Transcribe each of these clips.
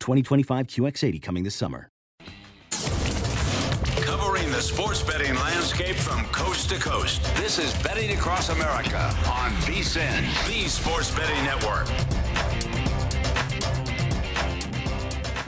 2025 QX80 coming this summer. Covering the sports betting landscape from coast to coast, this is Betting Across America on VSiN, the Sports Betting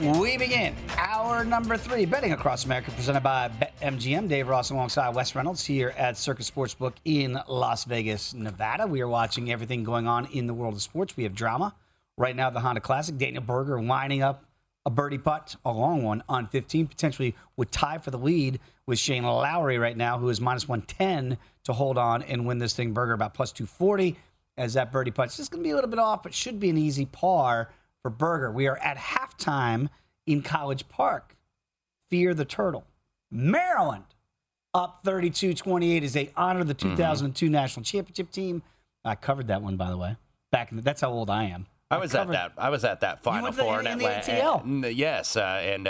Network. We begin hour number 3, Betting Across America, presented by BetMGM. Dave Ross alongside Wes Reynolds here at Circus Sportsbook in Las Vegas, Nevada. We are watching everything going on in the world of sports. We have drama. Right now, the Honda Classic, Daniel Berger lining up a birdie putt, a long one, on 15, potentially would tie for the lead with Shane Lowry right now, who is minus 110 to hold on and win this thing. Berger about plus 240 as that birdie putt's just going to be a little bit off, but should be an easy par for Berger. We are at halftime in College Park. Fear the Turtle. Maryland up 32-28 as they honor the 2002 National Championship team. I covered that one, by the way. That's how old I am. I was at that Final Four in Atlanta. Yes, and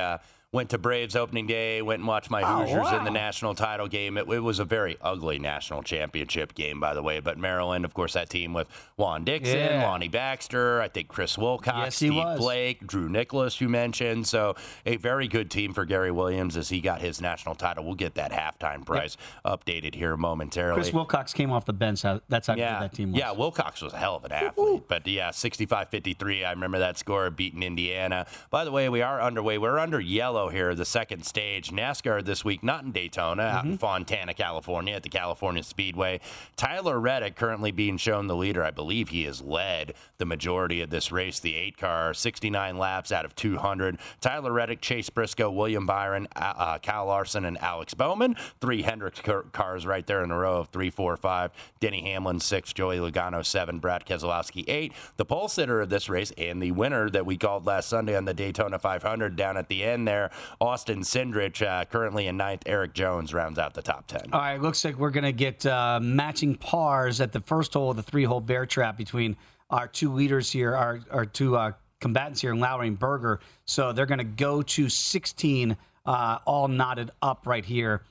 went to Braves opening day. Went and watched my Hoosiers in the national title game. It was a very ugly national championship game, by the way. But Maryland, of course, that team with Juan Dixon, Lonnie Baxter, I think Chris Wilcox, Steve Blake, Drew Nicholas, you mentioned. So a very good team for Gary Williams as he got his national title. We'll get that halftime price updated here momentarily. Chris Wilcox came off the bench. That's how good that team was. Yeah, Wilcox was a hell of an athlete. Ooh. But, 65-53, I remember that score, beating Indiana. By the way, we are underway. We're under yellow here, the second stage. NASCAR this week, not in Daytona, out in Fontana, California, at the California Speedway. Tyler Reddick currently being shown the leader. I believe he has led the majority of this race, the 8-car, 69 laps out of 200. Tyler Reddick, Chase Briscoe, William Byron, Kyle Larson, and Alex Bowman. Three Hendricks cars right there in a row of 3, 4, 5. Denny Hamlin, 6. Joey Logano, 7. Brad Keselowski, 8. The pole sitter of this race and the winner that we called last Sunday on the Daytona 500 down at the end there, Austin Cindric, currently in 9th. Eric Jones rounds out the top 10. All right, looks like we're going to get matching pars at the first hole of the 3-hole bear trap between our two leaders here, our two combatants here, Lowry and Berger. So they're going to go to 16, all knotted up right here.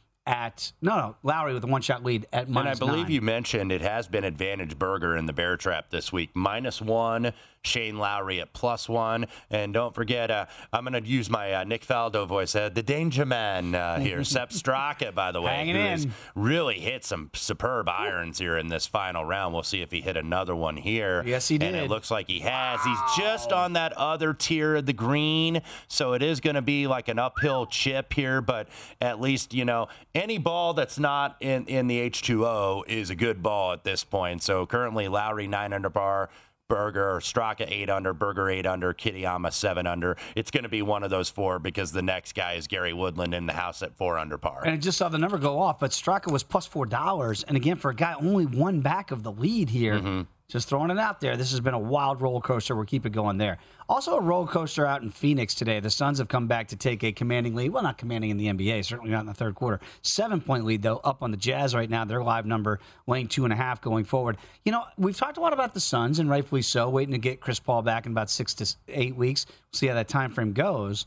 Lowry with a one-shot lead at minus 9. And I believe you mentioned it has been advantage Berger in the bear trap this week. Minus 1, Shane Lowry at plus 1. And don't forget, I'm going to use my Nick Faldo voice, the danger man here. Sepp Straka, by the way, really hit some superb irons here in this final round. We'll see if he hit another one here. Yes, he did. And it looks like he has. Wow. He's just on that other tier of the green. So it is going to be like an uphill chip here, but at least, any ball that's not in the H2O is a good ball at this point. So currently Lowry 9 under par, Berger, Straka 8 under, Berger 8 under, Kitayama 7 under. It's going to be one of those four because the next guy is Gary Woodland in the house at 4 under par. And I just saw the number go off, but Straka was plus $4. And again, for a guy only one back of the lead here, just throwing it out there. This has been a wild roller coaster. We'll keep it going there. Also a roller coaster out in Phoenix today. The Suns have come back to take a commanding lead. Well, not commanding in the NBA, certainly not in the third quarter. 7-point lead, though, up on the Jazz right now. Their live number, laying 2.5 going forward. We've talked a lot about the Suns, and rightfully so, waiting to get Chris Paul back in about 6 to 8 weeks. We'll see how that time frame goes.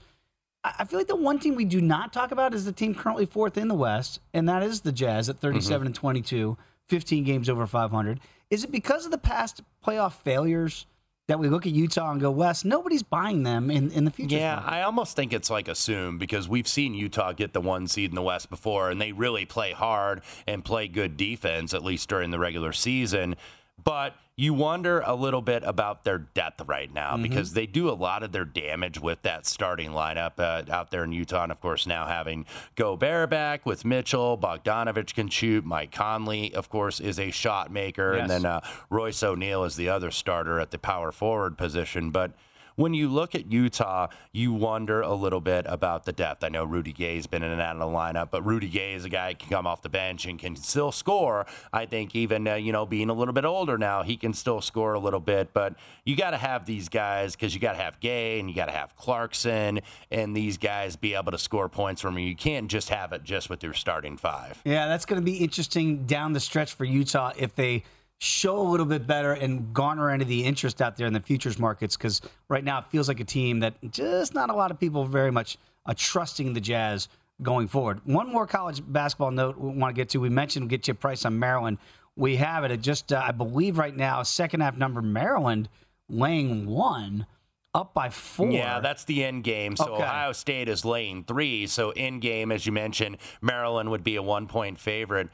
I feel like the one team we do not talk about is the team currently 4th in the West, and that is the Jazz at 37-22, 15 games over 500. Is it because of the past playoff failures that we look at Utah and go, West, nobody's buying them in the future? Yeah, I almost think it's like assumed because we've seen Utah get the 1 seed in the West before, and they really play hard and play good defense, at least during the regular season. But you wonder a little bit about their depth right now, mm-hmm. because they do a lot of their damage with that starting lineup out there in Utah. And, of course, now having Gobert back with Mitchell, Bogdanovich can shoot. Mike Conley, of course, is a shot maker. Yes. And then Royce O'Neal is the other starter at the power forward position. But when you look at Utah, you wonder a little bit about the depth. I know Rudy Gay's been in and out of the lineup, but Rudy Gay is a guy who can come off the bench and can still score. I think even, being a little bit older now, he can still score a little bit. But you got to have these guys, because you got to have Gay and you got to have Clarkson and these guys be able to score points from you. You can't just have it just with your starting five. Yeah, that's going to be interesting down the stretch for Utah if they – show a little bit better and garner any of the interest out there in the futures markets, because right now it feels like a team that just not a lot of people very much are trusting the Jazz going forward. One more college basketball note we want to get to. We mentioned get you a price on Maryland. We have it at just, I believe right now, second half number, Maryland laying 1. Up by 4. Yeah, that's the end game. So okay. Ohio State is laying 3. So end game, as you mentioned, Maryland would be a 1-point favorite.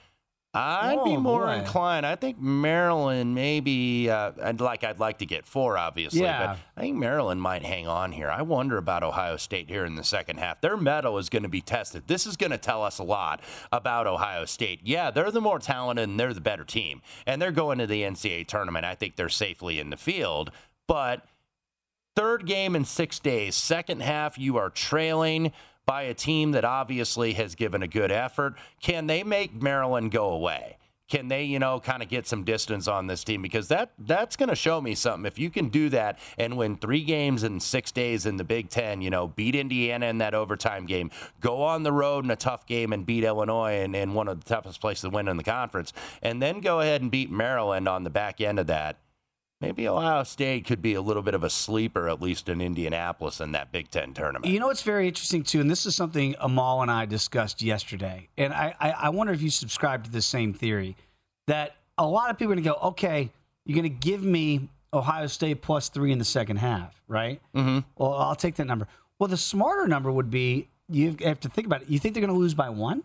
I'd be more inclined. I think Maryland maybe, I'd like to get 4, obviously. Yeah. But I think Maryland might hang on here. I wonder about Ohio State here in the second half. Their mettle is going to be tested. This is going to tell us a lot about Ohio State. Yeah, they're the more talented and they're the better team. And they're going to the NCAA tournament. I think they're safely in the field. But third game in 6 days, second half, you are trailing by a team that obviously has given a good effort. Can they make Maryland go away? Can they, kind of get some distance on this team? Because that's going to show me something. If you can do that and win 3 games in 6 days in the Big Ten, beat Indiana in that overtime game, go on the road in a tough game and beat Illinois in one of the toughest places to win in the conference, and then go ahead and beat Maryland on the back end of that, maybe Ohio State could be a little bit of a sleeper, at least in Indianapolis, in that Big Ten tournament. It's very interesting, too, and this is something Amal and I discussed yesterday, and I wonder if you subscribe to the same theory, that a lot of people are going to go, okay, you're going to give me Ohio State plus 3 in the second half, right? Mm-hmm. Well, I'll take that number. Well, the smarter number would be, you have to think about it, you think they're going to lose by 1?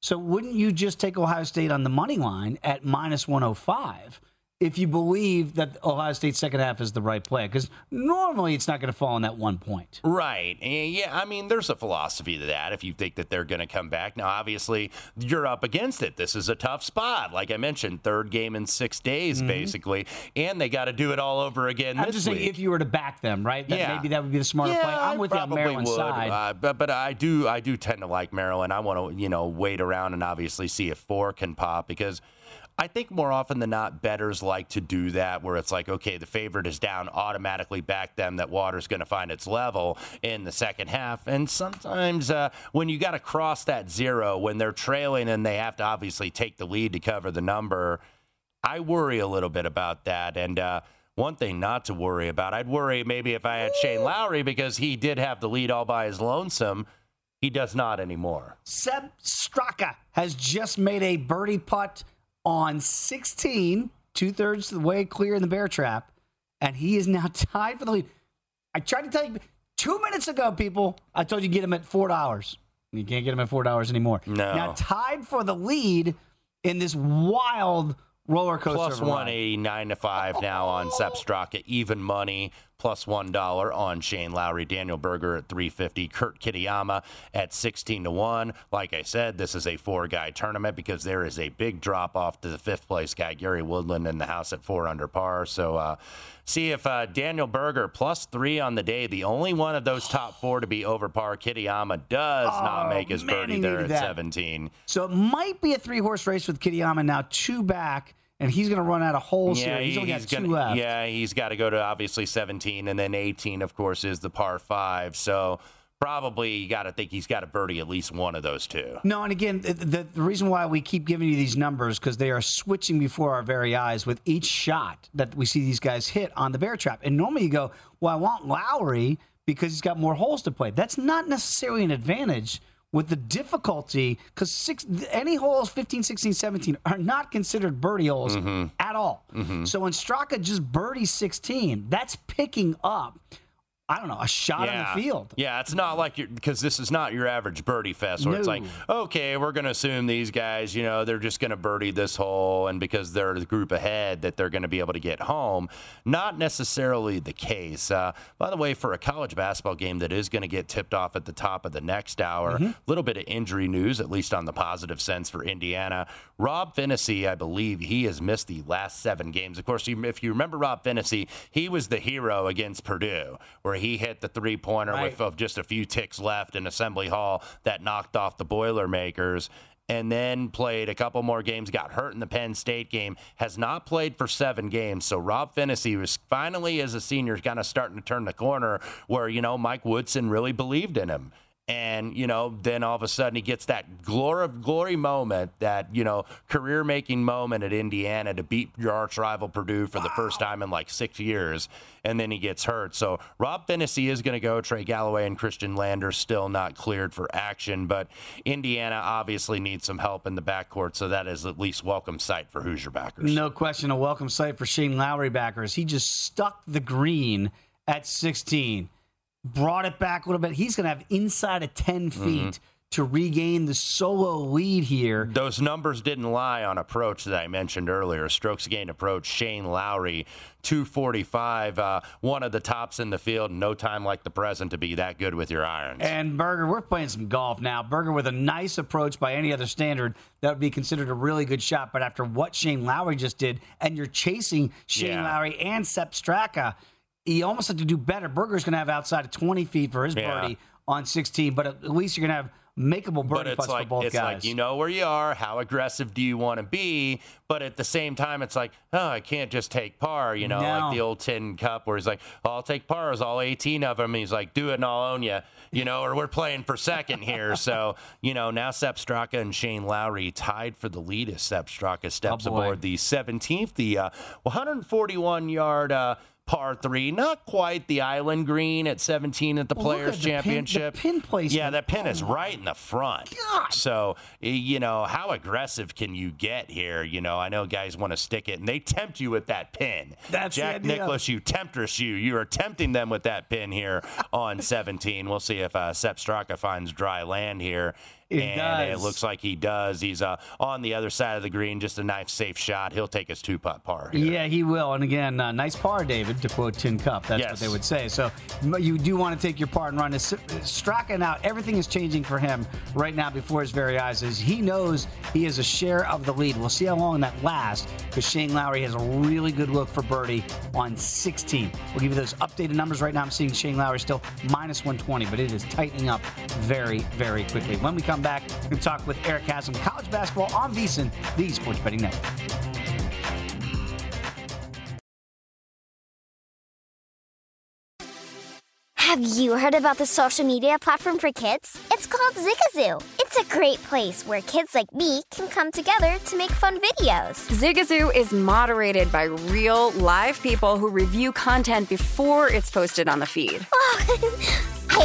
So wouldn't you just take Ohio State on the money line at minus 105? If you believe that Ohio State's second half is the right play, because normally it's not going to fall on that 1 point. Right. Yeah, there's a philosophy to that if you think that they're going to come back. Now, obviously, you're up against it. This is a tough spot. Like I mentioned, third game in 6 days, mm-hmm. basically, and they got to do it all over again this week. I'm just saying if you were to back them, right? Maybe that would be the smarter play. I'm with you on Maryland's side. But I do tend to like Maryland. I want to, wait around and obviously see if 4 can pop, because I think more often than not, bettors like to do that, where it's like, okay, the favorite is down, automatically back them, that water's going to find its level in the second half. And sometimes when you got to cross that 0, when they're trailing and they have to obviously take the lead to cover the number, I worry a little bit about that. And one thing not to worry about, I'd worry maybe if I had Shane Lowry, because he did have the lead all by his lonesome. He does not anymore. Sepp Straka has just made a birdie putt on 16, 2/3 of the way clear in the bear trap, and he is now tied for the lead. I tried to tell you 2 minutes ago, people, I told you get him at $4. You can't get him at $4 anymore. No. Now tied for the lead in this wild roller coaster. Plus 189 to 5 now on Sepp Straka, even money. Plus $1 on Shane Lowry. Daniel Berger at $3.50. Kurt Kitayama at 16 to 1. Like I said, this is a 4-guy tournament because there is a big drop off to the 5th place guy, Gary Woodland, in the house at 4 under par. So see if Daniel Berger plus 3 on the day, the only one of those top 4 to be over par. Kitayama does not make his birdie there at 17. So it might be a 3-horse race with Kitayama now 2 back. And he's going to run out of holes here. He's only got 2 left. Yeah, he's got to go to obviously 17, and then 18, of course, is the par 5. So probably you got to think he's got to birdie at least one of those 2. No, and again, the reason why we keep giving you these numbers, because they are switching before our very eyes with each shot that we see these guys hit on the bear trap. And normally you go, well, I want Lowry because he's got more holes to play. That's not necessarily an advantage with the difficulty, because any holes 15, 16, 17 are not considered birdie holes mm-hmm. at all. Mm-hmm. So when Straka just birdie 16, that's picking up I don't know, a shot on the field. Yeah, it's not like you're, because this is not your average birdie fest where it's like, okay, we're going to assume these guys, you know, they're just going to birdie this hole, and because they're the group ahead that they're going to be able to get home. Not necessarily the case. By the way, for a college basketball game that is going to get tipped off at the top of the next hour, a little bit of injury news, at least on the positive sense for Indiana. Rob Finnessy, I believe he has missed the last 7 games. Of course, if you remember Rob Finnessy, he was the hero against Purdue where he hit the three-pointer with just a few ticks left in Assembly Hall that knocked off the Boilermakers, and then played a couple more games, got hurt in the Penn State game, has not played for 7 games. So Rob Finnessy was finally, as a senior, kind of starting to turn the corner where, you know, Mike Woodson really believed in him. And, you know, then all of a sudden he gets that glory moment, that, you know, career-making moment at Indiana to beat your arch-rival Purdue for the first time in like 6 years, and then he gets hurt. So Rob Finnessy is going to go. Trey Galloway and Christian Lander still not cleared for action, but Indiana obviously needs some help in the backcourt, so that is at least welcome sight for Hoosier backers. No question, a welcome sight for Shane Lowry backers. He just stuck the green at 16. Brought it back a little bit. He's going to have inside of 10 feet to regain the solo lead here. Those numbers didn't lie on approach that I mentioned earlier. Strokes gained approach, Shane Lowry, 245, one of the tops in the field. No time like the present to be that good with your irons. And Berger, we're playing some golf now. Berger with a nice approach by any other standard, that would be considered a really good shot. But after what Shane Lowry just did, and you're chasing Shane Lowry and Sepp Straka, you almost have to do better. Berger's going to have outside of 20 feet for his birdie on 16, but at least you're going to have makeable birdie putts for both guys. It's like, you know where you are, how aggressive do you want to be, but at the same time, it's like, oh, I can't just take par, you know, like the old Tin Cup where he's like, oh, I'll take pars, all 18 of them, and he's like, do it and I'll own you, you know, or we're playing for second here. So, you know, now Sepp Straka and Shane Lowry tied for the lead as Sepp Straka steps aboard the 17th, the 141-yard par 3, not quite the island green at 17 at the Players' Championship. The pin placement. Yeah, that pin is right in the front. God. So, you know, how aggressive can you get here? You know, I know guys want to stick it, and they tempt you with that pin. That's Jack Nicklaus, you temptress, you are tempting them with that pin here on 17. We'll see if Sepp Straka finds dry land here. It looks like he does. He's on the other side of the green, just a nice, safe shot. He'll take his two-putt par here. Yeah, he will. And, again, nice par, David, to quote Tin Cup. That's what they would say. So you do want to take your par and run. Straka out. Everything is changing for him right now before his very eyes. As he knows he has a share of the lead. We'll see how long that lasts, because Shane Lowry has a really good look for birdie on 16. We'll give you those updated numbers right now. I'm seeing Shane Lowry still minus 120, but it is tightening up very, very quickly. When we come back and talk with Eric Haslam, college basketball on VSiN, the Sports Betting Network. Have you heard about the social media platform for kids? It's called Zigazoo. It's a great place where kids like me can come together to make fun videos. Zigazoo is moderated by real, live people who review content before it's posted on the feed. Oh. I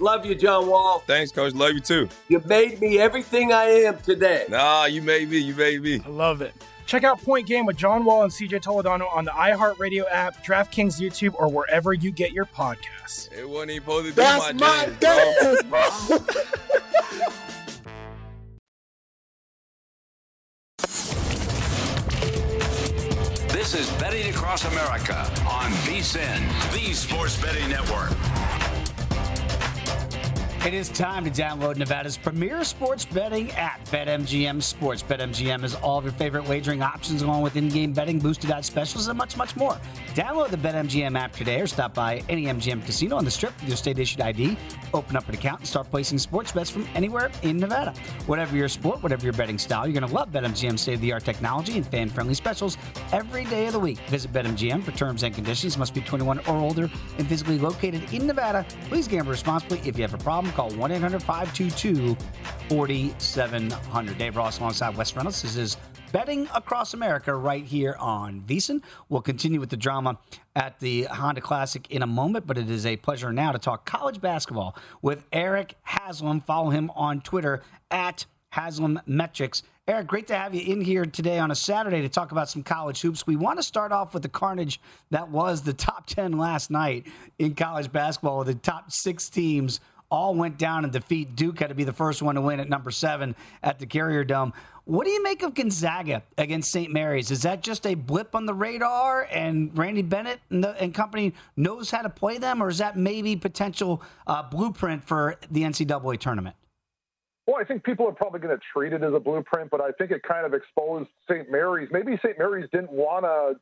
Love you, John Wall. Thanks, Coach. Love you, too. You made me everything I am today. Nah, you made me. I love it. Check out Point Game with John Wall and CJ Toledano on the iHeartRadio app, DraftKings YouTube, or wherever you get your podcasts. It wasn't even supposed to be my dance, bro. This is Betting Across America on VSiN, the Sports Betting Network. It is time to download Nevada's premier sports betting app, BetMGM Sports. BetMGM has all of your favorite wagering options, along with in-game betting, boosted odds specials, and much, much more. Download the BetMGM app today or stop by any MGM casino on the Strip with your state-issued ID. Open up an account and start placing sports bets from anywhere in Nevada. Whatever your sport, whatever your betting style, you're going to love BetMGM's state-of-the-art technology and fan-friendly specials every day of the week. Visit BetMGM for terms and conditions. Must be 21 or older and physically located in Nevada. Please gamble responsibly. If you have a problem, call 1-800-522-4700. Dave Ross alongside Wes Reynolds. This is Betting Across America right here on VSiN. We'll continue with the drama at the Honda Classic in a moment, but it is a pleasure now to talk college basketball with Eric Haslam. Follow him on Twitter at HaslamMetrics. Eric, great to have you in here today on a Saturday to talk about some college hoops. We want to start off with the carnage that was the top 10 last night in college basketball. The top six teams all went down in defeat. Duke had to be the first one to win at number 7 at the Carrier Dome. What do you make of Gonzaga against St. Mary's? Is that just a blip on the radar and Randy Bennett and company knows how to play them, or is that maybe potential blueprint for the NCAA tournament? Well, I think people are probably going to treat it as a blueprint, but I think it kind of exposed St. Mary's. Maybe St. Mary's didn't want to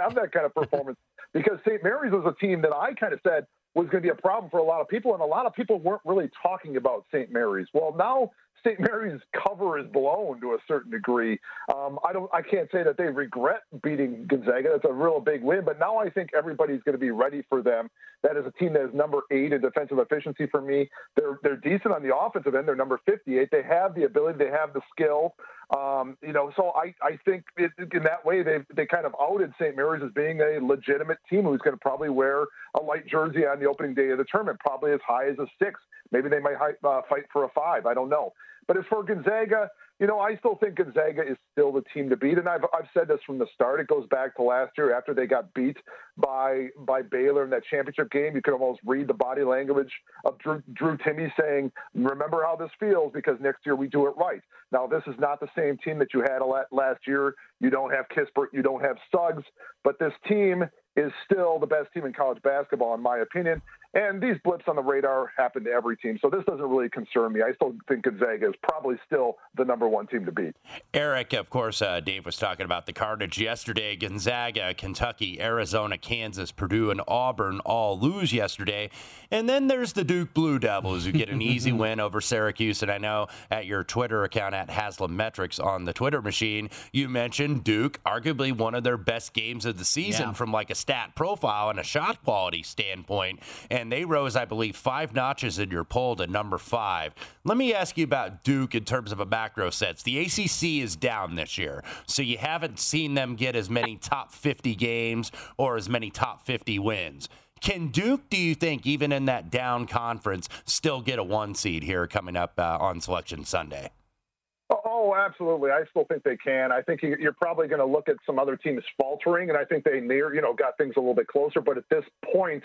have that kind of performance because St. Mary's was a team that I kind of said was going to be a problem for a lot of people, and a lot of people weren't really talking about St. Mary's. Well, now St. Mary's cover is blown to a certain degree. I can't say that they regret beating Gonzaga. That's a real big win, but now I think everybody's going to be ready for them. That is a team that is number 8 in defensive efficiency for me. They're decent on the offensive end. They're number 58. They have the ability. They have the skill. So I think in that way they kind of outed St. Mary's as being a legitimate team who's going to probably wear a light jersey on the opening day of the tournament, probably as high as a 6. Maybe they might fight for a 5. I don't know. But as for Gonzaga, I still think Gonzaga is still the team to beat, and I've said this from the start. It goes back to last year after they got beat by Baylor in that championship game. You could almost read the body language of Drew Timme saying, "Remember how this feels because next year we do it right." Now this is not the same team that you had last year. You don't have Kispert, you don't have Suggs, but this team is still the best team in college basketball, in my opinion. And these blips on the radar happen to every team. So this doesn't really concern me. I still think Gonzaga is probably still the number 1 team to beat. Eric, of course, Dave was talking about the carnage yesterday. Gonzaga, Kentucky, Arizona, Kansas, Purdue, and Auburn all lose yesterday. And then there's the Duke Blue Devils who get an easy win over Syracuse. And I know at your Twitter account, at HaslamMetrics on the Twitter machine, you mentioned Duke, arguably one of their best games of the season from like a stat profile and a shot quality standpoint. And they rose, I believe, 5 notches in your poll to number 5. Let me ask you about Duke in terms of a macro sense. The ACC is down this year, so you haven't seen them get as many top 50 games or as many top 50 wins. Can Duke, do you think, even in that down conference, still get a 1 seed here coming up on Selection Sunday? Oh, absolutely. I still think they can. I think you're probably going to look at some other teams faltering, and I think they got things a little bit closer. But at this point,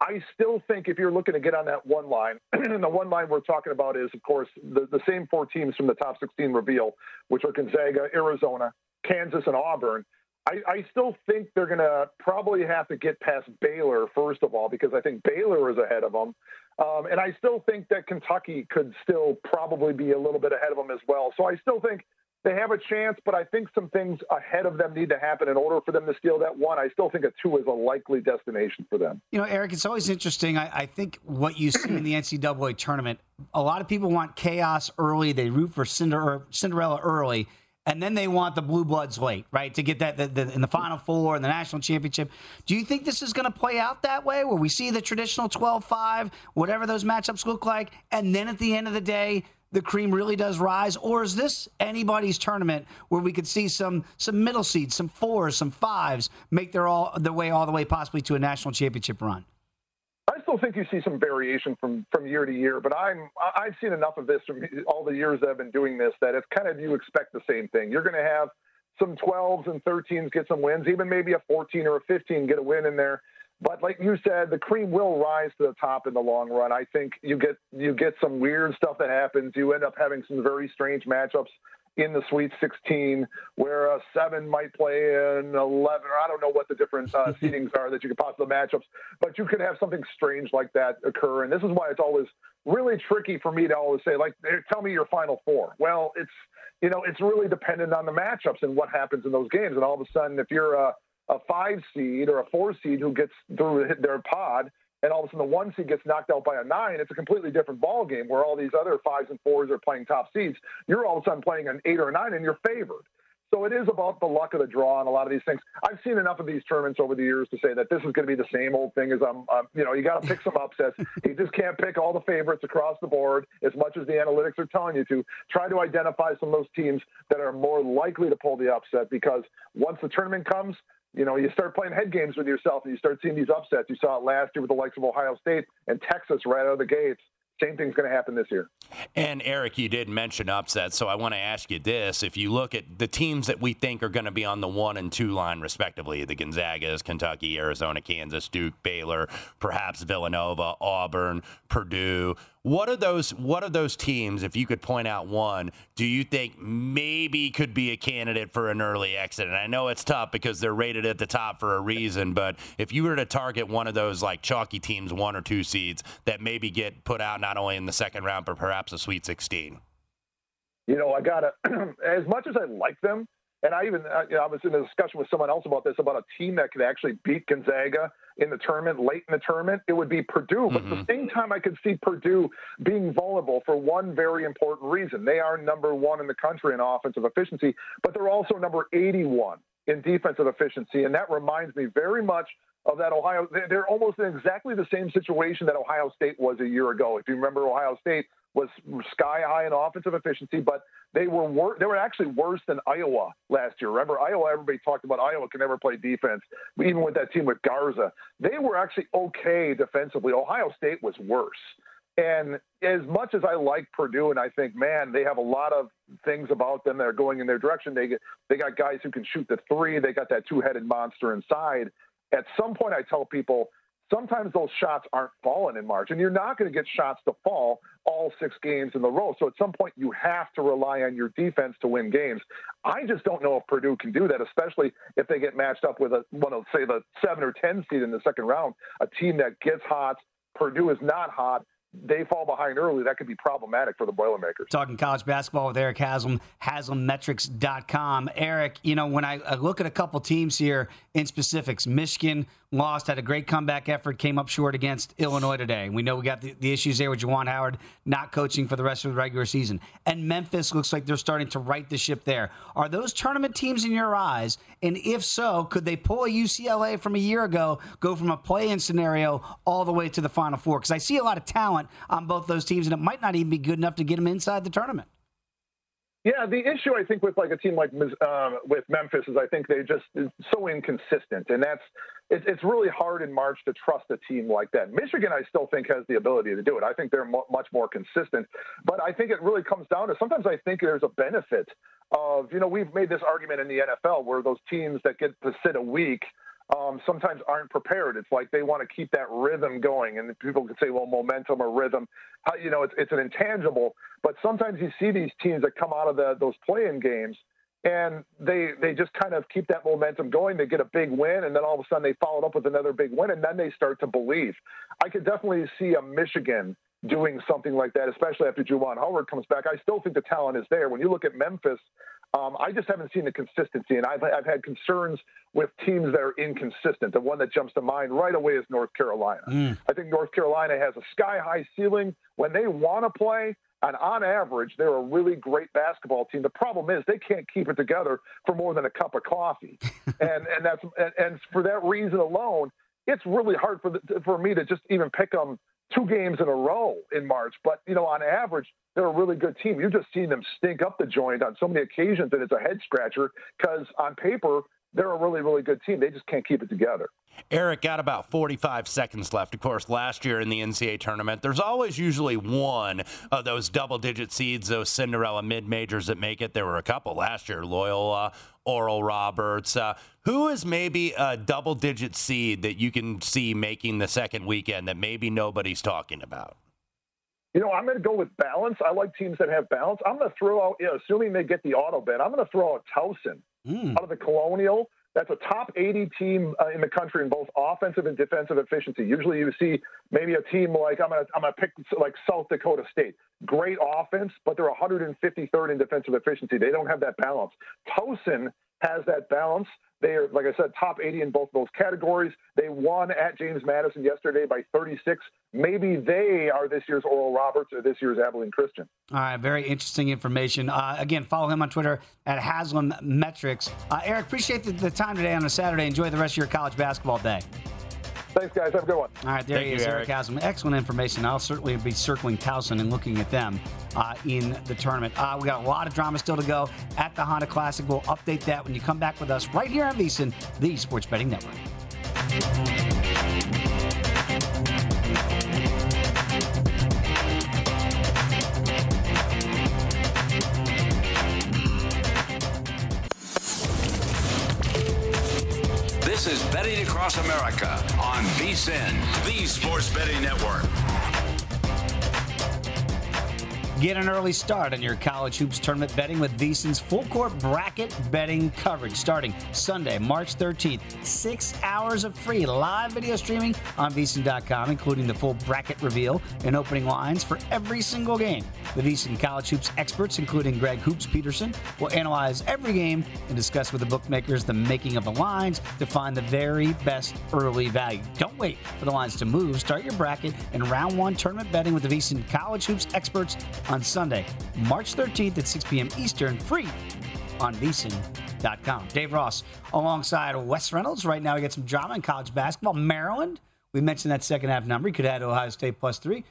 I still think if you're looking to get on that 1 line, and the 1 line we're talking about is, of course, the same 4 teams from the top 16 reveal, which are Gonzaga, Arizona, Kansas, and Auburn. I still think they're going to probably have to get past Baylor, first of all, because I think Baylor is ahead of them. And I still think that Kentucky could still probably be a little bit ahead of them as well. So I still think they have a chance, but I think some things ahead of them need to happen in order for them to steal that 1. I still think a 2 is a likely destination for them. Eric, it's always interesting. I think what you see in the NCAA tournament, a lot of people want chaos early. They root for Cinderella early, and then they want the blue bloods late, right, to get that in the Final Four and the national championship. Do you think this is going to play out that way, where we see the traditional 12-5, whatever those matchups look like, and then at the end of the day, the cream really does rise? Or is this anybody's tournament where we could see some middle seeds, some 4s, some 5s make their way possibly to a national championship run? I still think you see some variation from year to year, but I've seen enough of this from all the years that I've been doing this that it's kind of, you expect the same thing. You're going to have some 12s and 13s get some wins, even maybe a 14 or a 15 get a win in there. But like you said, the cream will rise to the top in the long run. I think you get some weird stuff that happens. You end up having some very strange matchups in the Sweet 16 where a 7 might play an 11, or I don't know what the different seedings are that you could possibly matchups, but you could have something strange like that occur. And this is why it's always really tricky for me to always say, like, tell me your Final Four. Well, it's really dependent on the matchups and what happens in those games. And all of a sudden, if you're a 5 seed or a 4 seed who gets through their pod, and all of a sudden the 1 seed gets knocked out by a 9, it's a completely different ball game where all these other 5s and 4s are playing top seeds. You're all of a sudden playing an 8 or a 9, and you're favored. So it is about the luck of the draw and a lot of these things. I've seen enough of these tournaments over the years to say that this is going to be the same old thing as you got to pick some upsets. You just can't pick all the favorites across the board as much as the analytics are telling you to. Try to identify some of those teams that are more likely to pull the upset, because once the tournament comes, you start playing head games with yourself and you start seeing these upsets. You saw it last year with the likes of Ohio State and Texas right out of the gates. Same thing's going to happen this year. And, Eric, you did mention upsets, so I want to ask you this. If you look at the teams that we think are going to be on the 1 and 2 line, respectively, the Gonzagas, Kentucky, Arizona, Kansas, Duke, Baylor, perhaps Villanova, Auburn, Purdue, what are those teams, if you could point out one, do you think maybe could be a candidate for an early exit? And I know it's tough because they're rated at the top for a reason, but if you were to target one of those, like, chalky teams, 1 or 2 seeds, that maybe get put out not only in the second round, but perhaps a Sweet 16. I gotta, as much as I like them, and I was in a discussion with someone else about this, about a team that could actually beat Gonzaga in the tournament, late in the tournament, it would be Purdue. But at the same time, I could see Purdue being vulnerable for one very important reason. They are number 1 in the country in offensive efficiency, but they're also number 81 in defensive efficiency. And that reminds me very much of that Ohio. They're almost in exactly the same situation that Ohio State was a year ago. If you remember, Ohio State was sky high in offensive efficiency, but they were actually worse than Iowa last year. Remember, Iowa, everybody talked about Iowa can never play defense, even with that team with Garza. They were actually okay defensively. Ohio State was worse. And as much as I like Purdue, and I think, man, they have a lot of things about them that are going in their direction. They got guys who can shoot the 3. They got that 2-headed monster inside. At some point, I tell people, sometimes those shots aren't falling in March, and you're not going to get shots to fall all 6 games in a row. So at some point, you have to rely on your defense to win games. I just don't know if Purdue can do that, especially if they get matched up with the 7 or 10 seed in the second round, a team that gets hot. Purdue is not hot. They fall behind early. That could be problematic for the Boilermakers. Talking college basketball with Eric Haslam, HaslamMetrics.com. Eric, when I look at a couple teams here in specifics, Michigan lost, had a great comeback effort, came up short against Illinois today. We know we got the issues there with Juwan Howard not coaching for the rest of the regular season. And Memphis looks like they're starting to right the ship there. Are those tournament teams in your eyes? And if so, could they pull a UCLA from a year ago, go from a play-in scenario all the way to the Final Four? Because I see a lot of talent on both those teams, and it might not even be good enough to get them inside the tournament. Yeah, the issue, I think, with like a team like with Memphis is I think they're just so inconsistent, and it's really hard in March to trust a team like that. Michigan, I still think, has the ability to do it. I think they're much more consistent, but I think it really comes down to sometimes I think there's a benefit of, we've made this argument in the NFL where those teams that get to sit a week sometimes aren't prepared. It's like they want to keep that rhythm going, and people can say, well, momentum or rhythm, it's an intangible. But sometimes you see these teams that come out of those play-in games, and they just kind of keep that momentum going. They get a big win, and then all of a sudden they follow it up with another big win, and then they start to believe. I could definitely see a Michigan doing something like that, especially after Juwan Howard comes back. I still think the talent is there. When you look at Memphis, I just haven't seen the consistency, and I've had concerns with teams that are inconsistent. The one that jumps to mind right away is North Carolina. I think North Carolina has a sky-high ceiling when they want to play, and on average, they're a really great basketball team. The problem is they can't keep it together for more than a cup of coffee, and for that reason alone, it's really hard for me to just even pick them 2 games in a row in March. But, on average, they're a really good team. You've just seen them stink up the joint on so many occasions that it's a head-scratcher because on paper, they're a really, really good team. They just can't keep it together. Eric, got about 45 seconds left. Of course, last year in the NCAA tournament, there's always usually one of those double-digit seeds, those Cinderella mid-majors that make it. There were a couple last year, Loyola, Oral Roberts. Who is maybe a double-digit seed that you can see making the second weekend that maybe nobody's talking about? You know, I'm going to go with balance. I like teams that have balance. I'm going to throw out, assuming they get the auto bid, I'm going to throw out Towson out of the Colonial. That's a top 80 team in the country in both offensive and defensive efficiency. Usually you see maybe a team like, I'm going to pick like South Dakota State. Great offense, but they're 153rd in defensive efficiency. They don't have that balance. Towson has that balance. They are, like I said, top 80 in both of those categories. They won at James Madison yesterday by 36. Maybe they are this year's Oral Roberts or this year's Abilene Christian. All right, very interesting information. Again, follow him on Twitter at Haslam Metrics. Eric, appreciate the time today on a Saturday. Enjoy the rest of your college basketball day. Thanks, guys. Have a good one. All right, there he is, Eric Haslam. Excellent information. I'll certainly be circling Towson and looking at them in the tournament. We got a lot of drama still to go at the Honda Classic. We'll update that when you come back with us right here on VSiN, the Sports Betting Network. This is Betting Across America on VSiN, the Sports Betting Network. Get an early start on your college hoops tournament betting with VSiN's full court bracket betting coverage starting Sunday, March 13th. 6 hours of free live video streaming on VSiN.com, including the full bracket reveal and opening lines for every single game. The VSiN college hoops experts, including Greg Hoops Peterson, will analyze every game and discuss with the bookmakers the making of the lines to find the very best early value. Don't wait for the lines to move. Start your bracket and round one tournament betting with the VSiN college hoops experts on Sunday, March 13th at 6 p.m. Eastern, free on VSiN.com. Dave Ross alongside Wes Reynolds. Right now we get some drama in college basketball. Maryland, we mentioned that second half number. You could add Ohio State +3.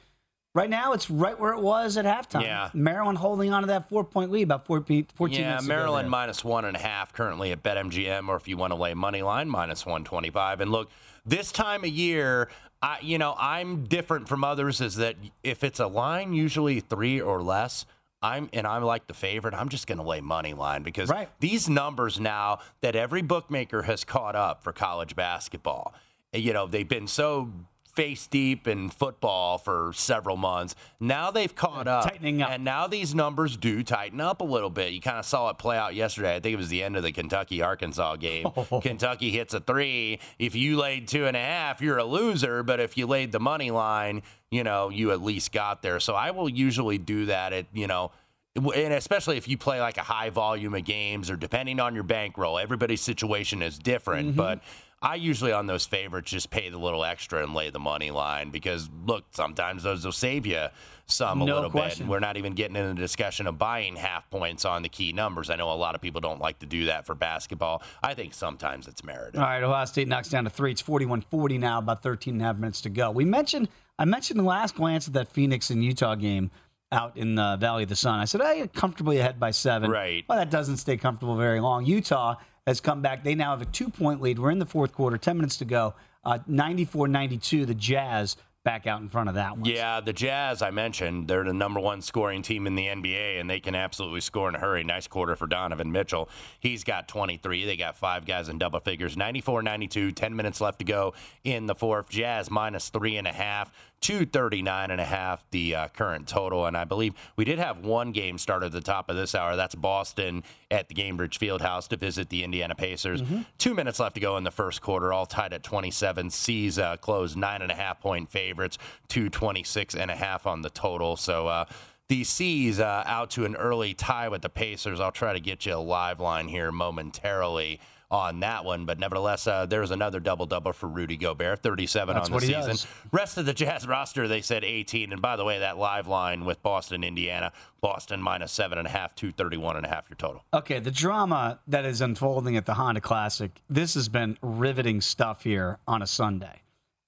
Right now it's right where it was at halftime. Yeah. Maryland holding on to that 4-point lead, about 14 minutes ago. Yeah, Maryland -1.5 currently at BetMGM, or if you want to lay money line, -125. And look, this time of year, I'm different from others is that if it's a line, usually 3 or less, I'm like the favorite. I'm just going to lay money line because these numbers now that every bookmaker has caught up for college basketball, they've been so face deep in football for several months. Now they've caught up, tightening up, and now these numbers do tighten up a little bit. You kind of saw it play out yesterday. I think it was the end of the Kentucky-Arkansas game. Kentucky hits a 3. If you laid 2.5, you're a loser. But if you laid the money line, you at least got there. So I will usually do that at, and especially if you play like a high volume of games or depending on your bankroll, everybody's situation is different. Mm-hmm. But I usually on those favorites just pay the little extra and lay the money line because, look, sometimes those will save you some a little bit. And we're not even getting into the discussion of buying half points on the key numbers. I know a lot of people don't like to do that for basketball. I think sometimes it's merited. All right, Ohio State knocks down to 3. It's 41-40 now, about 13.5 minutes to go. I mentioned the last glance at that Phoenix and Utah game out in the Valley of the Sun. I said, hey, comfortably ahead by 7. Right. Well, that doesn't stay comfortable very long. Utah has come back. They now have a 2-point lead. We're in the fourth quarter, 10 minutes to go. 94-92, the Jazz back out in front of that one. Yeah, the Jazz, I mentioned, they're the #1 scoring team in the NBA, and they can absolutely score in a hurry. Nice quarter for Donovan Mitchell. He's got 23. They got 5 guys in double figures. 94-92, 10 minutes left to go in the fourth. Jazz -3.5. 239.5 the current total, and I believe we did have one game start at the top of this hour. That's Boston at the Cambridge Fieldhouse to visit the Indiana Pacers. Mm-hmm. 2 minutes left to go in the first quarter, all tied at 27. C's closed 9.5-point favorites, 226.5 on the total. So the C's out to an early tie with the Pacers. I'll try to get you a live line here momentarily on that one, but nevertheless, there's another double-double for Rudy Gobert, 37 on the season. Rest of the Jazz roster, they said 18, and by the way, that live line with Boston, Indiana, Boston -7.5, 231.5 your total. Okay, the drama that is unfolding at the Honda Classic, this has been riveting stuff here on a Sunday,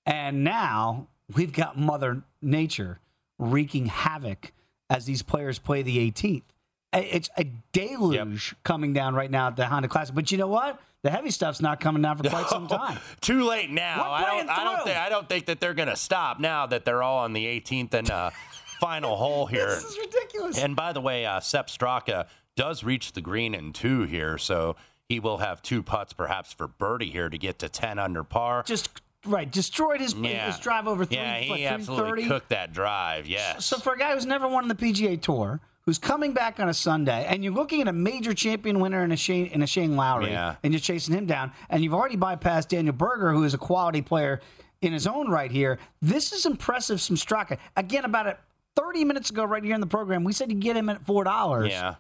and now we've got Mother Nature wreaking havoc as these players play the 18th. It's a deluge coming down right now at the Honda Classic. But you know what? the heavy stuff's not coming down for quite some time. Too late now. I don't think that they're going to stop now that they're all on the 18th and final hole here. This is ridiculous. And by the way, Sepp Straka does reach the green in two here, so he will have two putts perhaps for birdie here to get to 10 under par. Right, destroyed his drive over 3. Yeah, he absolutely cooked that drive, yes. So for a guy who's never won the PGA Tour, who's coming back on a Sunday, and you're looking at a major champion winner in a Shane Lowry, and you're chasing him down, and you've already bypassed Daniel Berger, who is a quality player in his own right here, this is impressive from Straka. Again, about 30 minutes ago right here in the program, we said you get him at $4. Yeah.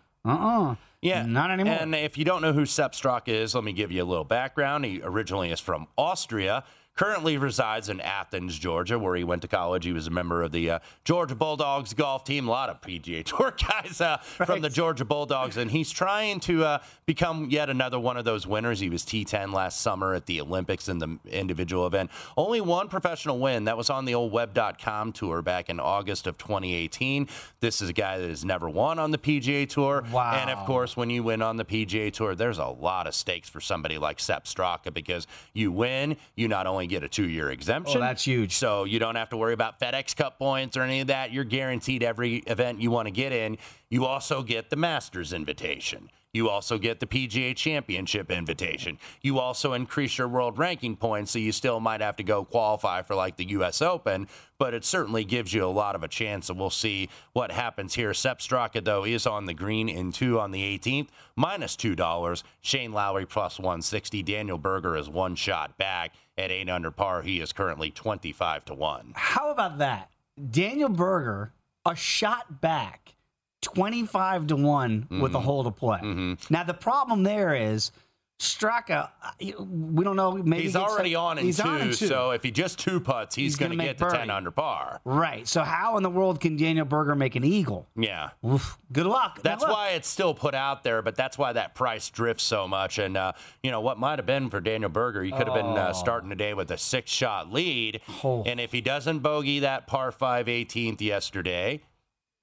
Yeah. Not anymore. And if you don't know who Sepp Straka is, let me give you a little background. He originally is from Austria. Currently resides in Athens, Georgia, where he went to college. He was a member of the Georgia Bulldogs golf team. A lot of PGA Tour guys from the Georgia Bulldogs. And he's trying to become yet another one of those winners. He was T10 last summer at the Olympics in the individual event. Only one professional win. That was on the old web.com tour back in August of 2018. This is a guy that has never won on the PGA Tour. Wow. And, of course, when you win on the PGA Tour, there's a lot of stakes for somebody like Sepp Straka because you win, you not only get a 2-year exemption. Oh, that's huge. So you don't have to worry about FedEx Cup points or any of that. You're guaranteed every event you want to get in. You also get the Masters invitation. You also get the PGA Championship invitation. You also increase your world ranking points, so you still might have to go qualify for, like, the U.S. Open, but it certainly gives you a lot of a chance, and we'll see what happens here. Sepp Straka, though, is on the green in two on the 18th, minus $2. Shane Lowry plus 160. Daniel Berger is one shot back at 8 under par. He is currently 25-1. How about that? Daniel Berger, a shot back. 25-1 with a hole to play. Mm-hmm. Now, the problem there is Straka, we don't know. Maybe he's already on in two, so if he just two putts, he's going to get to 10 under par. Right. So how in the world can Daniel Berger make an eagle? Yeah. Oof. Good luck. That's why it's still put out there, but that's why that price drifts so much. And, you know, what might have been for Daniel Berger, he could have been starting today with a 6-shot lead. Oh. And if he doesn't bogey that par 5 18th yesterday,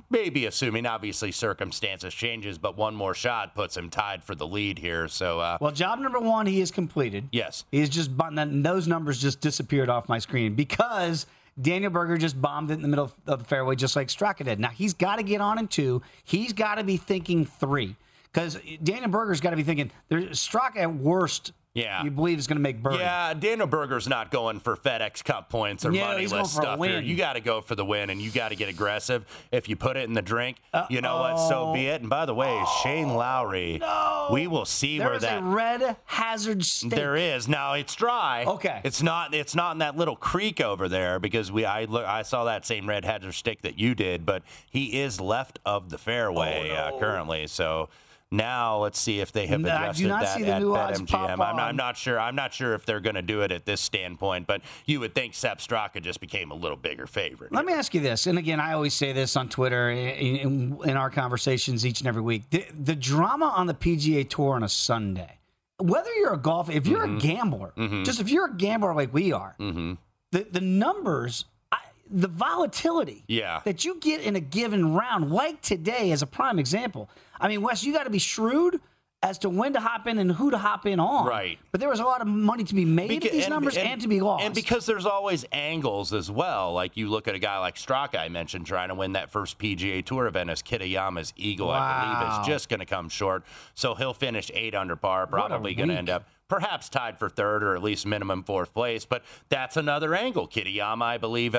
maybe assuming, obviously, circumstances changes, but one more shot puts him tied for the lead here. So, well, job number one, he is completed. Yes. He is just – those numbers just disappeared off my screen because Daniel Berger just bombed it in the middle of the fairway just like Straka did. Now, he's got to get on in two. He's got to be thinking three because Daniel Berger's got to be thinking – Straka at worst – yeah, you believe it's going to make birdie. Yeah, Daniel Berger's not going for FedEx Cup points or moneyless stuff here. You got to go for the win, and you got to get aggressive. If you put it in the drink, you know what? So be it. And by the way, Shane Lowry, we will see where that. There is a red hazard stake. There is. Now it's dry. Okay, it's not in that little creek over there because I saw that same red hazard stick that you did, but he is left of the fairway currently. So. Now let's see if they have adjusted that at BetMGM. I'm not sure. I'm not sure if they're going to do it at this standpoint, but you would think Sepp Straka just became a little bigger favorite. Let me ask you this, and again, I always say this on Twitter in our conversations each and every week: the drama on the PGA Tour on a Sunday. Whether you're a golfer, if you're a gambler, just if you're a gambler like we are, the numbers. The volatility that you get in a given round, like today as a prime example. I mean, Wes, you got to be shrewd as to when to hop in and who to hop in on. Right. But there was a lot of money to be made at these numbers and to be lost. And because there's always angles as well. Like you look at a guy like Straka, I mentioned, trying to win that first PGA Tour event as Kitayama's eagle, I believe, is just going to come short. So he'll finish 8 under par, probably going to end up perhaps tied for third or at least minimum fourth place. But that's another angle. Kitayama, I believe,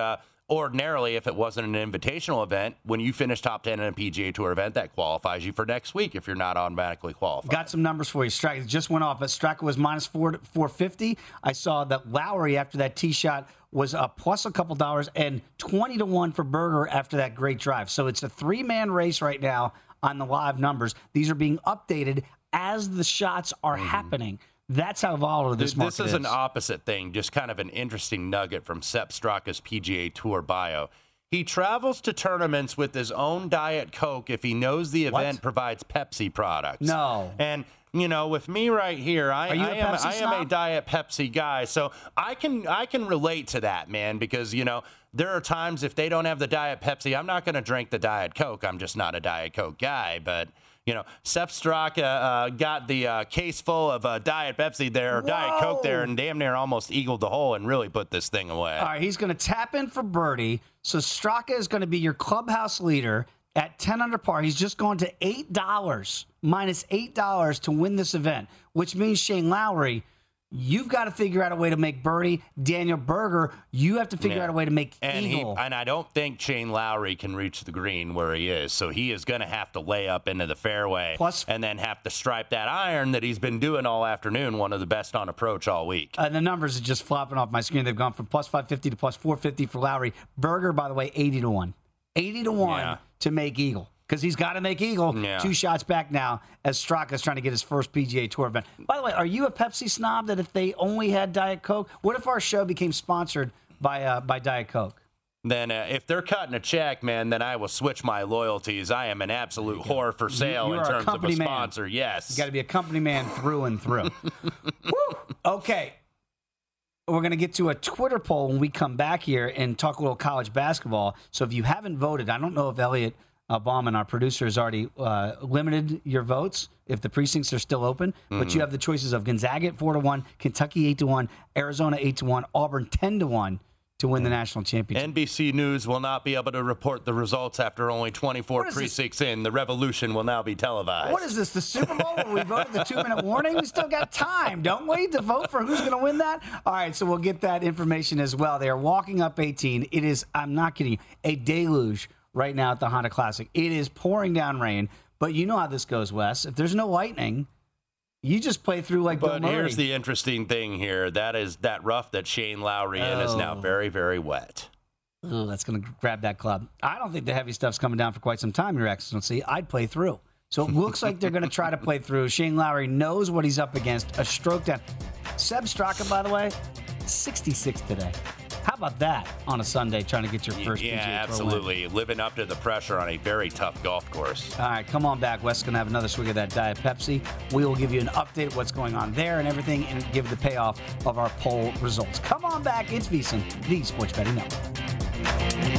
ordinarily, if it wasn't an invitational event, when you finish top 10 in a PGA Tour event, that qualifies you for next week if you're not automatically qualified. Got some numbers for you. Straka just went off, but Straka was minus 450. I saw that Lowry, after that tee shot, was a plus a couple dollars and 20-1 for Berger after that great drive. So it's a 3-man race right now on the live numbers. These are being updated as the shots are happening. That's how volatile this market is. This is an opposite thing, just kind of an interesting nugget from Sepp Straka's PGA Tour bio. He travels to tournaments with his own Diet Coke if he knows the event provides Pepsi products. No. And, you know, with me right here, I am a Diet Pepsi guy, so I can relate to that, man, because, you know, there are times if they don't have the Diet Pepsi, I'm not going to drink the Diet Coke. I'm just not a Diet Coke guy, but... You know, Sepp Straka got the case full of Diet Pepsi there, or Diet Coke there, and damn near almost eagled the hole and really put this thing away. All right, he's going to tap in for birdie. So Straka is going to be your clubhouse leader at 10 under par. He's just going to $8, minus $8 to win this event, which means Shane Lowry, you've got to figure out a way to make birdie. Daniel Berger, you have to figure out a way to make eagle. And I don't think Shane Lowry can reach the green where he is, so he is going to have to lay up into the fairway and then have to stripe that iron that he's been doing all afternoon, one of the best on approach all week. And the numbers are just flopping off my screen. They've gone from plus 550 to plus 450 for Lowry. Berger, by the way, 80 to 1. 80 to 1 to make eagle. Because he's got to make eagle. Yeah. 2 shots back now as Straka's trying to get his first PGA Tour event. By the way, are you a Pepsi snob that if they only had Diet Coke? What if our show became sponsored by Diet Coke? Then if they're cutting a check, man, then I will switch my loyalties. I am an absolute whore for sale in terms of a sponsor. Man. Yes. You got to be a company man through and through. Woo! Okay. We're going to get to a Twitter poll when we come back here and talk a little college basketball. So if you haven't voted, I don't know if Elliot Bauman, our producer, has already limited your votes if the precincts are still open. Mm-hmm. But you have the choices of Gonzaga at 4-1, Kentucky 8-1, Arizona 8-1, Auburn 10-1 to win the national championship. NBC News will not be able to report the results after only 24 precincts in. The revolution will now be televised. What is this, the Super Bowl where we voted the 2-minute warning? We still got time, don't we, to vote for who's going to win that? All right, so we'll get that information as well. They are walking up 18. It is, I'm not kidding you, a deluge right now at the Honda Classic. It is pouring down rain, but you know how this goes, Wes. If there's no lightning, you just play through like Bill Murray. But here's the interesting thing here. That is that rough that Shane Lowry in is now very, very wet. Oh, that's going to grab that club. I don't think the heavy stuff's coming down for quite some time, Your Excellency. I'd play through. So it looks like they're going to try to play through. Shane Lowry knows what he's up against. A stroke down. Sepp Straka, by the way, 66 today. How about that on a Sunday, trying to get your first PGA Tour win? Yeah, absolutely. Living up to the pressure on a very tough golf course. All right, come on back. Wes is going to have another swig of that Diet Pepsi. We will give you an update of what's going on there and everything and give the payoff of our poll results. Come on back. It's VSiN, the Sports Betting Network.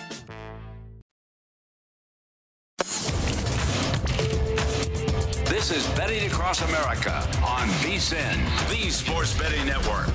This is Betting Across America on VSiN, the Sports Betting Network.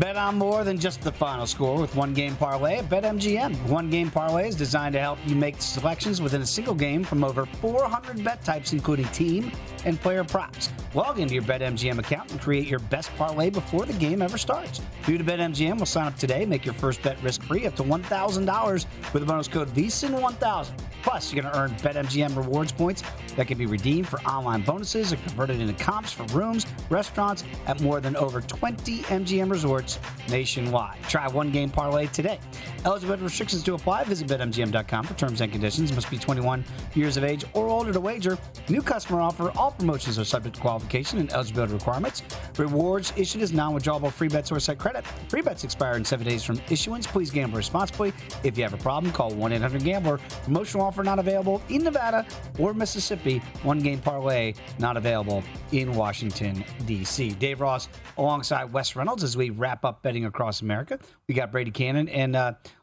Bet on more than just the final score with One Game Parlay at BetMGM. One Game Parlay is designed to help you make selections within a single game from over 400 bet types, including team and player props. Log into your BetMGM account and create your best parlay before the game ever starts. New to BetMGM, we'll sign up today. Make your first bet risk-free up to $1,000 with the bonus code VSiN1000. Plus, you're going to earn BetMGM rewards points that can be redeemed for online bonuses and converted into comps for rooms, restaurants at more than over 20 MGM resorts nationwide. Try One Game Parlay today. Eligible restrictions to apply. Visit BetMGM.com for terms and conditions. Must be 21 years of age or older to wager. New customer offer. All promotions are subject to qualification and eligibility requirements. Rewards issued as non-withdrawable free bets or site credit. Free bets expire in 7 days from issuance. Please gamble responsibly. If you have a problem, call 1-800-GAMBLER. Promotional offer not available in Nevada or Mississippi. One Game Parlay not available in Washington, D.C. Dave Ross alongside Wes Reynolds as we wrap up Betting Across America. We got Brady Cannon and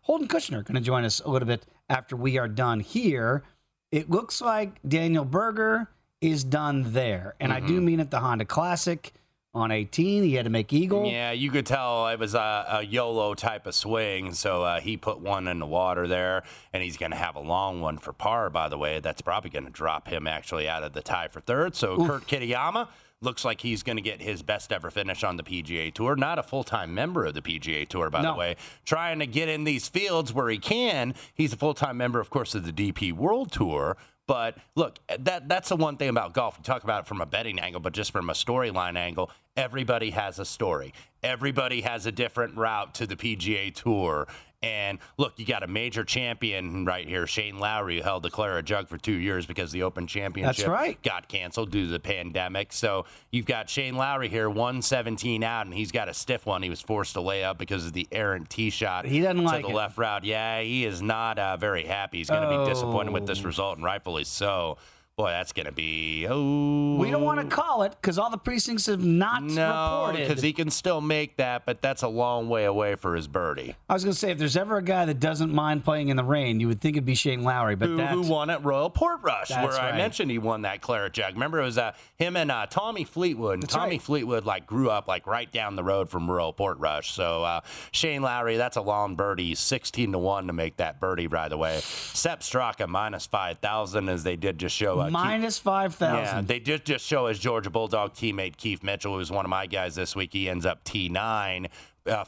Holden Kushner going to join us a little bit after we are done here. It looks like Daniel Berger is done there, and I do mean at the Honda Classic on 18. He had to make eagle. Yeah, you could tell it was a YOLO type of swing, so he put one in the water there, and he's going to have a long one for par, by the way. That's probably going to drop him actually out of the tie for third. So Kurt Kitayama looks like he's going to get his best ever finish on the PGA Tour. Not a full-time member of the PGA Tour, by the way. Trying to get in these fields where he can. He's a full-time member, of course, of the DP World Tour. But, look, that's the one thing about golf. We talk about it from a betting angle, but just from a storyline angle, everybody has a story. Everybody has a different route to the PGA Tour. And, look, you got a major champion right here, Shane Lowry, who held the Clara Jug for 2 years because the Open Championship got canceled due to the pandemic. So you've got Shane Lowry here, 117 out, and he's got a stiff one. He was forced to lay up because of the errant tee shot to the left route. Yeah, he is not very happy. He's going to be disappointed with this result, and rightfully so. Boy, that's going to be, we don't want to call it because all the precincts have not reported. No, because he can still make that, but that's a long way away for his birdie. I was going to say, if there's ever a guy that doesn't mind playing in the rain, you would think it'd be Shane Lowry. But who won at Royal Portrush, where I mentioned he won that Claret Jug. Remember, it was him and Tommy Fleetwood. And Tommy Fleetwood grew up right down the road from Royal Portrush. So Shane Lowry, that's a long birdie, 16-1 to make that birdie, by the way. Sepp Straka, minus 5,000, as they did just show up. Minus 5,000. Yeah, they did just show his Georgia Bulldog teammate Keith Mitchell, who's one of my guys this week. He ends up T9.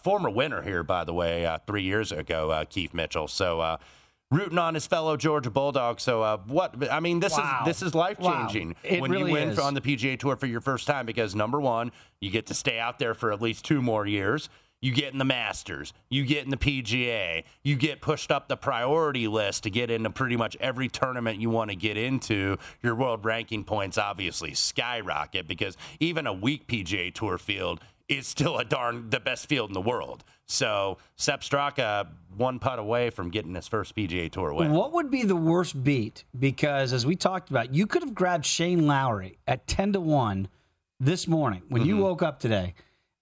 Former winner here, by the way, 3 years ago, Keith Mitchell. So rooting on his fellow Georgia Bulldog. So this is life-changing when really you win on the PGA Tour for your first time because, number one, you get to stay out there for at least 2 more years. You get in the Masters, you get in the PGA, you get pushed up the priority list to get into pretty much every tournament you want to get into. Your world ranking points obviously skyrocket because even a weak PGA Tour field is still the best field in the world. So Sepp Straka, one putt away from getting his first PGA Tour win. What would be the worst beat? Because as we talked about, you could have grabbed Shane Lowry at 10-1 this morning when you woke up today.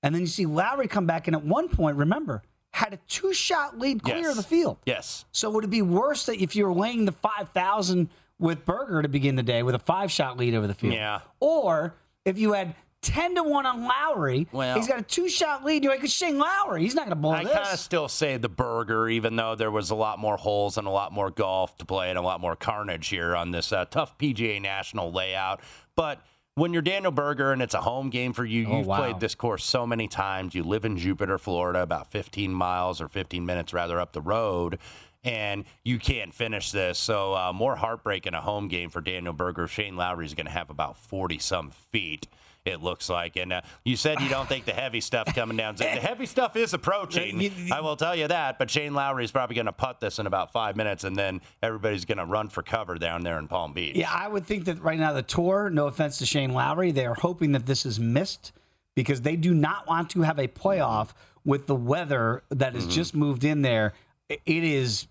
And then you see Lowry come back, and at one point, remember, had a 2-shot lead clear of the field. Yes. So would it be worse that if you were laying the 5,000 with Berger to begin the day with a 5-shot lead over the field? Yeah. Or if you had 10-1 on Lowry, he's got a 2-shot lead. You're like, it's Shane Lowry. He's not going to bowl this. I kind of still say the Berger, even though there was a lot more holes and a lot more golf to play and a lot more carnage here on this tough PGA National layout. But when you're Daniel Berger and it's a home game for you, you've played this course so many times. You live in Jupiter, Florida, about 15 minutes rather up the road, and you can't finish this. So more heartbreak in a home game for Daniel Berger. Shane Lowry is going to have about 40-some feet, it looks like. And you said you don't think the heavy stuff coming down. The heavy stuff is approaching. I will tell you that. But Shane Lowry is probably going to putt this in about 5 minutes, and then everybody's going to run for cover down there in Palm Beach. Yeah, I would think that right now the tour, no offense to Shane Lowry, they are hoping that this is missed because they do not want to have a playoff with the weather that has just moved in there. It is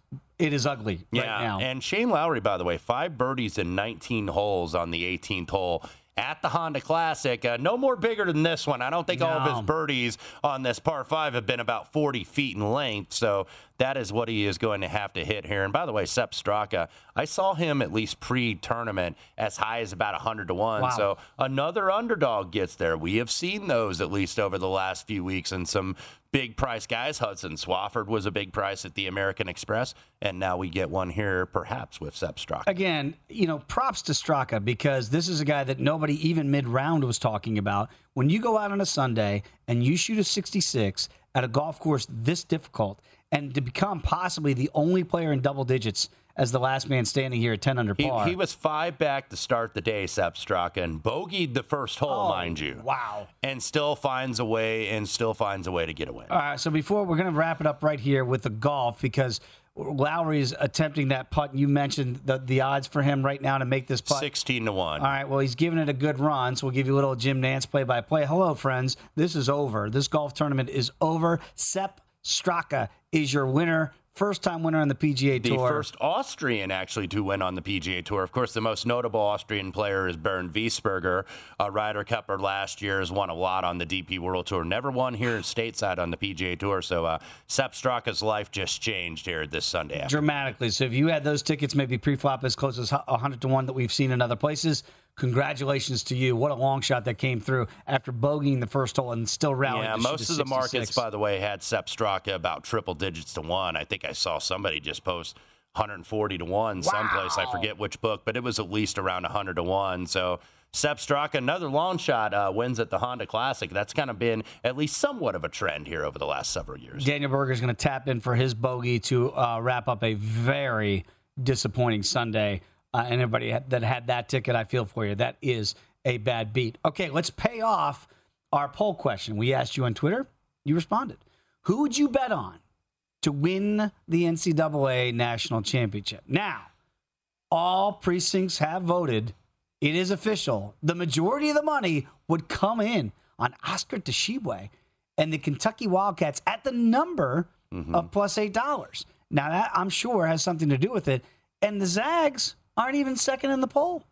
ugly right now. And Shane Lowry, by the way, 5 birdies in 19 holes on the 18th hole. At the Honda Classic, no more bigger than this one. I don't think all of his birdies on this par 5 have been about 40 feet in length, so that is what he is going to have to hit here. And by the way, Sepp Straka, I saw him at least pre-tournament as high as about 100-1, so another underdog gets there. We have seen those at least over the last few weeks in some big price guys. Hudson Swafford was a big price at the American Express, and now we get one here perhaps with Sepp Straka. Again, you know, props to Straka, because this is a guy that nobody even mid-round was talking about. When you go out on a Sunday and you shoot a 66 at a golf course this difficult, and to become possibly the only player in double digits as the last man standing here at 10 under par. He was five back to start the day, Sepp Straka, and bogeyed the first hole, mind you. Wow. And still finds a way to get away. All right, so before we're going to wrap it up right here with the golf, because Lowry is attempting that putt. You mentioned the odds for him right now to make this putt. 16-1. All right, well, he's giving it a good run, so we'll give you a little Jim Nance play-by-play. Hello, friends. This is over. This golf tournament is over. Sepp Straka is your winner. First-time winner on the PGA Tour. The first Austrian, actually, to win on the PGA Tour. Of course, the most notable Austrian player is Bernd Wiesberger, a Ryder Cupper last year, has won a lot on the DP World Tour. Never won here stateside on the PGA Tour, so Sepp Straka's life just changed here this Sunday afternoon. Dramatically. So if you had those tickets maybe pre-flop as close as 100-1 that we've seen in other places, congratulations to you. What a long shot that came through after bogeying the first hole and still rallying. Yeah, most of the markets, by the way, had Sepp Straka about triple digits to one. I think I saw somebody just post 140-1 someplace. I forget which book, but it was at least around 100-1. So Sepp Straka, another long shot, wins at the Honda Classic. That's kind of been at least somewhat of a trend here over the last several years. Daniel Berger is going to tap in for his bogey to wrap up a very disappointing Sunday. And everybody that had that ticket, I feel for you. That is a bad beat. Okay, let's pay off our poll question. We asked you on Twitter. You responded. Who would you bet on to win the NCAA National Championship? Now, all precincts have voted. It is official. The majority of the money would come in on Oscar Tshiebwe and the Kentucky Wildcats at the number of plus $8. Now, that, I'm sure, has something to do with it. And the Zags aren't even second in the poll.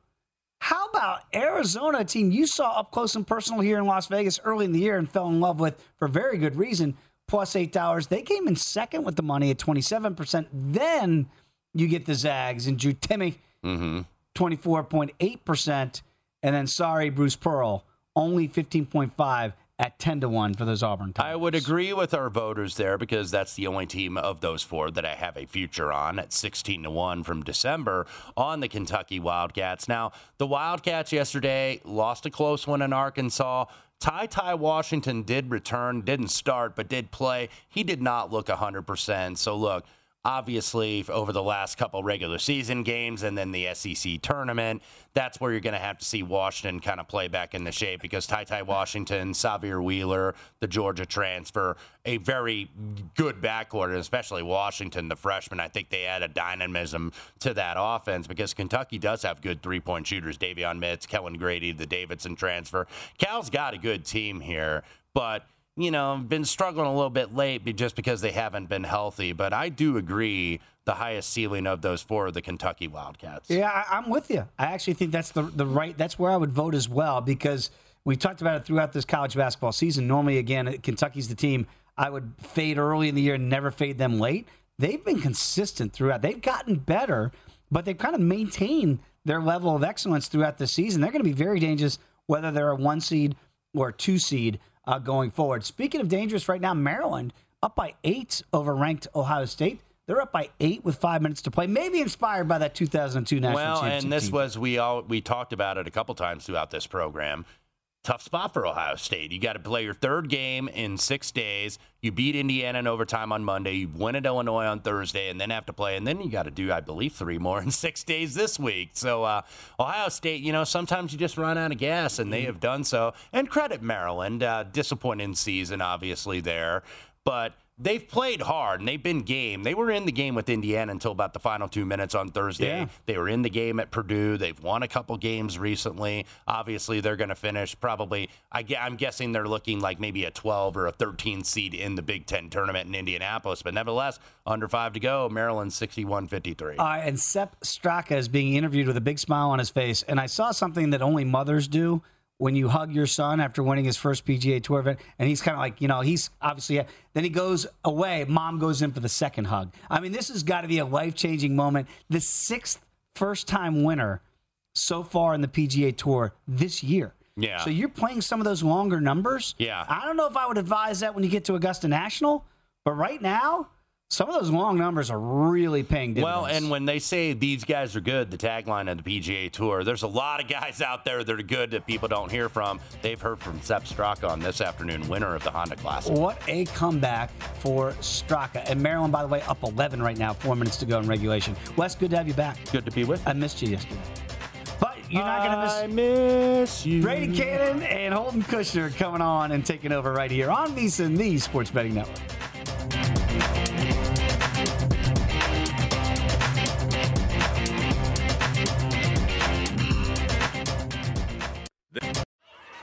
How about Arizona, a team you saw up close and personal here in Las Vegas early in the year and fell in love with for very good reason, plus $8. They came in second with the money at 27%. Then you get the Zags and Drew Timme, 24.8%. And then, sorry, Bruce Pearl, only 15.5% at 10-1 for those Auburn Tigers. I would agree with our voters there, because that's the only team of those four that I have a future on at 16-1 from December on the Kentucky Wildcats. Now, the Wildcats yesterday lost a close one in Arkansas. Ty Washington did return, didn't start, but did play. He did not look 100%. So, look, obviously, over the last couple regular season games and then the SEC tournament, that's where you're going to have to see Washington kind of play back into shape, because Ty Washington, Sawyer Wheeler, the Georgia transfer, a very good backcourt, and especially Washington, the freshman. I think they add a dynamism to that offense, because Kentucky does have good three-point shooters. Davion Mitz, Kellen Grady, the Davidson transfer. Cal's got a good team here, but you know, been struggling a little bit late just because they haven't been healthy. But I do agree the highest ceiling of those four are the Kentucky Wildcats. Yeah, I'm with you. I actually think that's the right – that's where I would vote as well, because we talked about it throughout this college basketball season. Normally, again, Kentucky's the team I would fade early in the year and never fade them late. They've been consistent throughout. They've gotten better, but they've kind of maintained their level of excellence throughout the season. They're going to be very dangerous whether they're a one seed or a two seed going forward. Speaking of dangerous right now, Maryland up by 8 over ranked Ohio State. They're up by 8 with 5 minutes to play, maybe inspired by that 2002 national championship. Well, and this team was, we talked about it a couple times throughout this program. Tough spot for Ohio State. You got to play your third game in 6 days. You beat Indiana in overtime on Monday. You win at Illinois on Thursday, and then have to play. And then you got to do, I believe, 3 more in 6 days this week. So Ohio State, you know, sometimes you just run out of gas, and they have done so. And credit Maryland. Disappointing season, obviously, there. But they've played hard, and they've been game. They were in the game with Indiana until about the final 2 minutes on Thursday. Yeah. They were in the game at Purdue. They've won a couple games recently. Obviously, they're going to finish probably, I'm guessing they're looking like maybe a 12 or a 13 seed in the Big Ten tournament in Indianapolis. But nevertheless, under 5 to go, Maryland 61-53. And Sepp Straka is being interviewed with a big smile on his face. And I saw something that only mothers do. When you hug your son after winning his first PGA Tour event, and he's kind of like, you know, he's obviously – then he goes away. Mom goes in for the second hug. I mean, this has got to be a life-changing moment. The 6th first-time winner so far in the PGA Tour this year. Yeah. So you're playing some of those longer numbers. Yeah. I don't know if I would advise that when you get to Augusta National, but right now, some of those long numbers are really paying dividends. Well, and when they say these guys are good, the tagline of the PGA Tour, there's a lot of guys out there that are good that people don't hear from. They've heard from Sepp Straka on this afternoon, winner of the Honda Classic. What a comeback for Straka. And Maryland, by the way, up 11 right now, 4 minutes to go in regulation. Wes, good to have you back. Good to be with you. I missed you yesterday. But you're not going to miss. I miss you. Brady Cannon and Holden Kushner coming on and taking over right here on VSiN, the Sports Betting Network.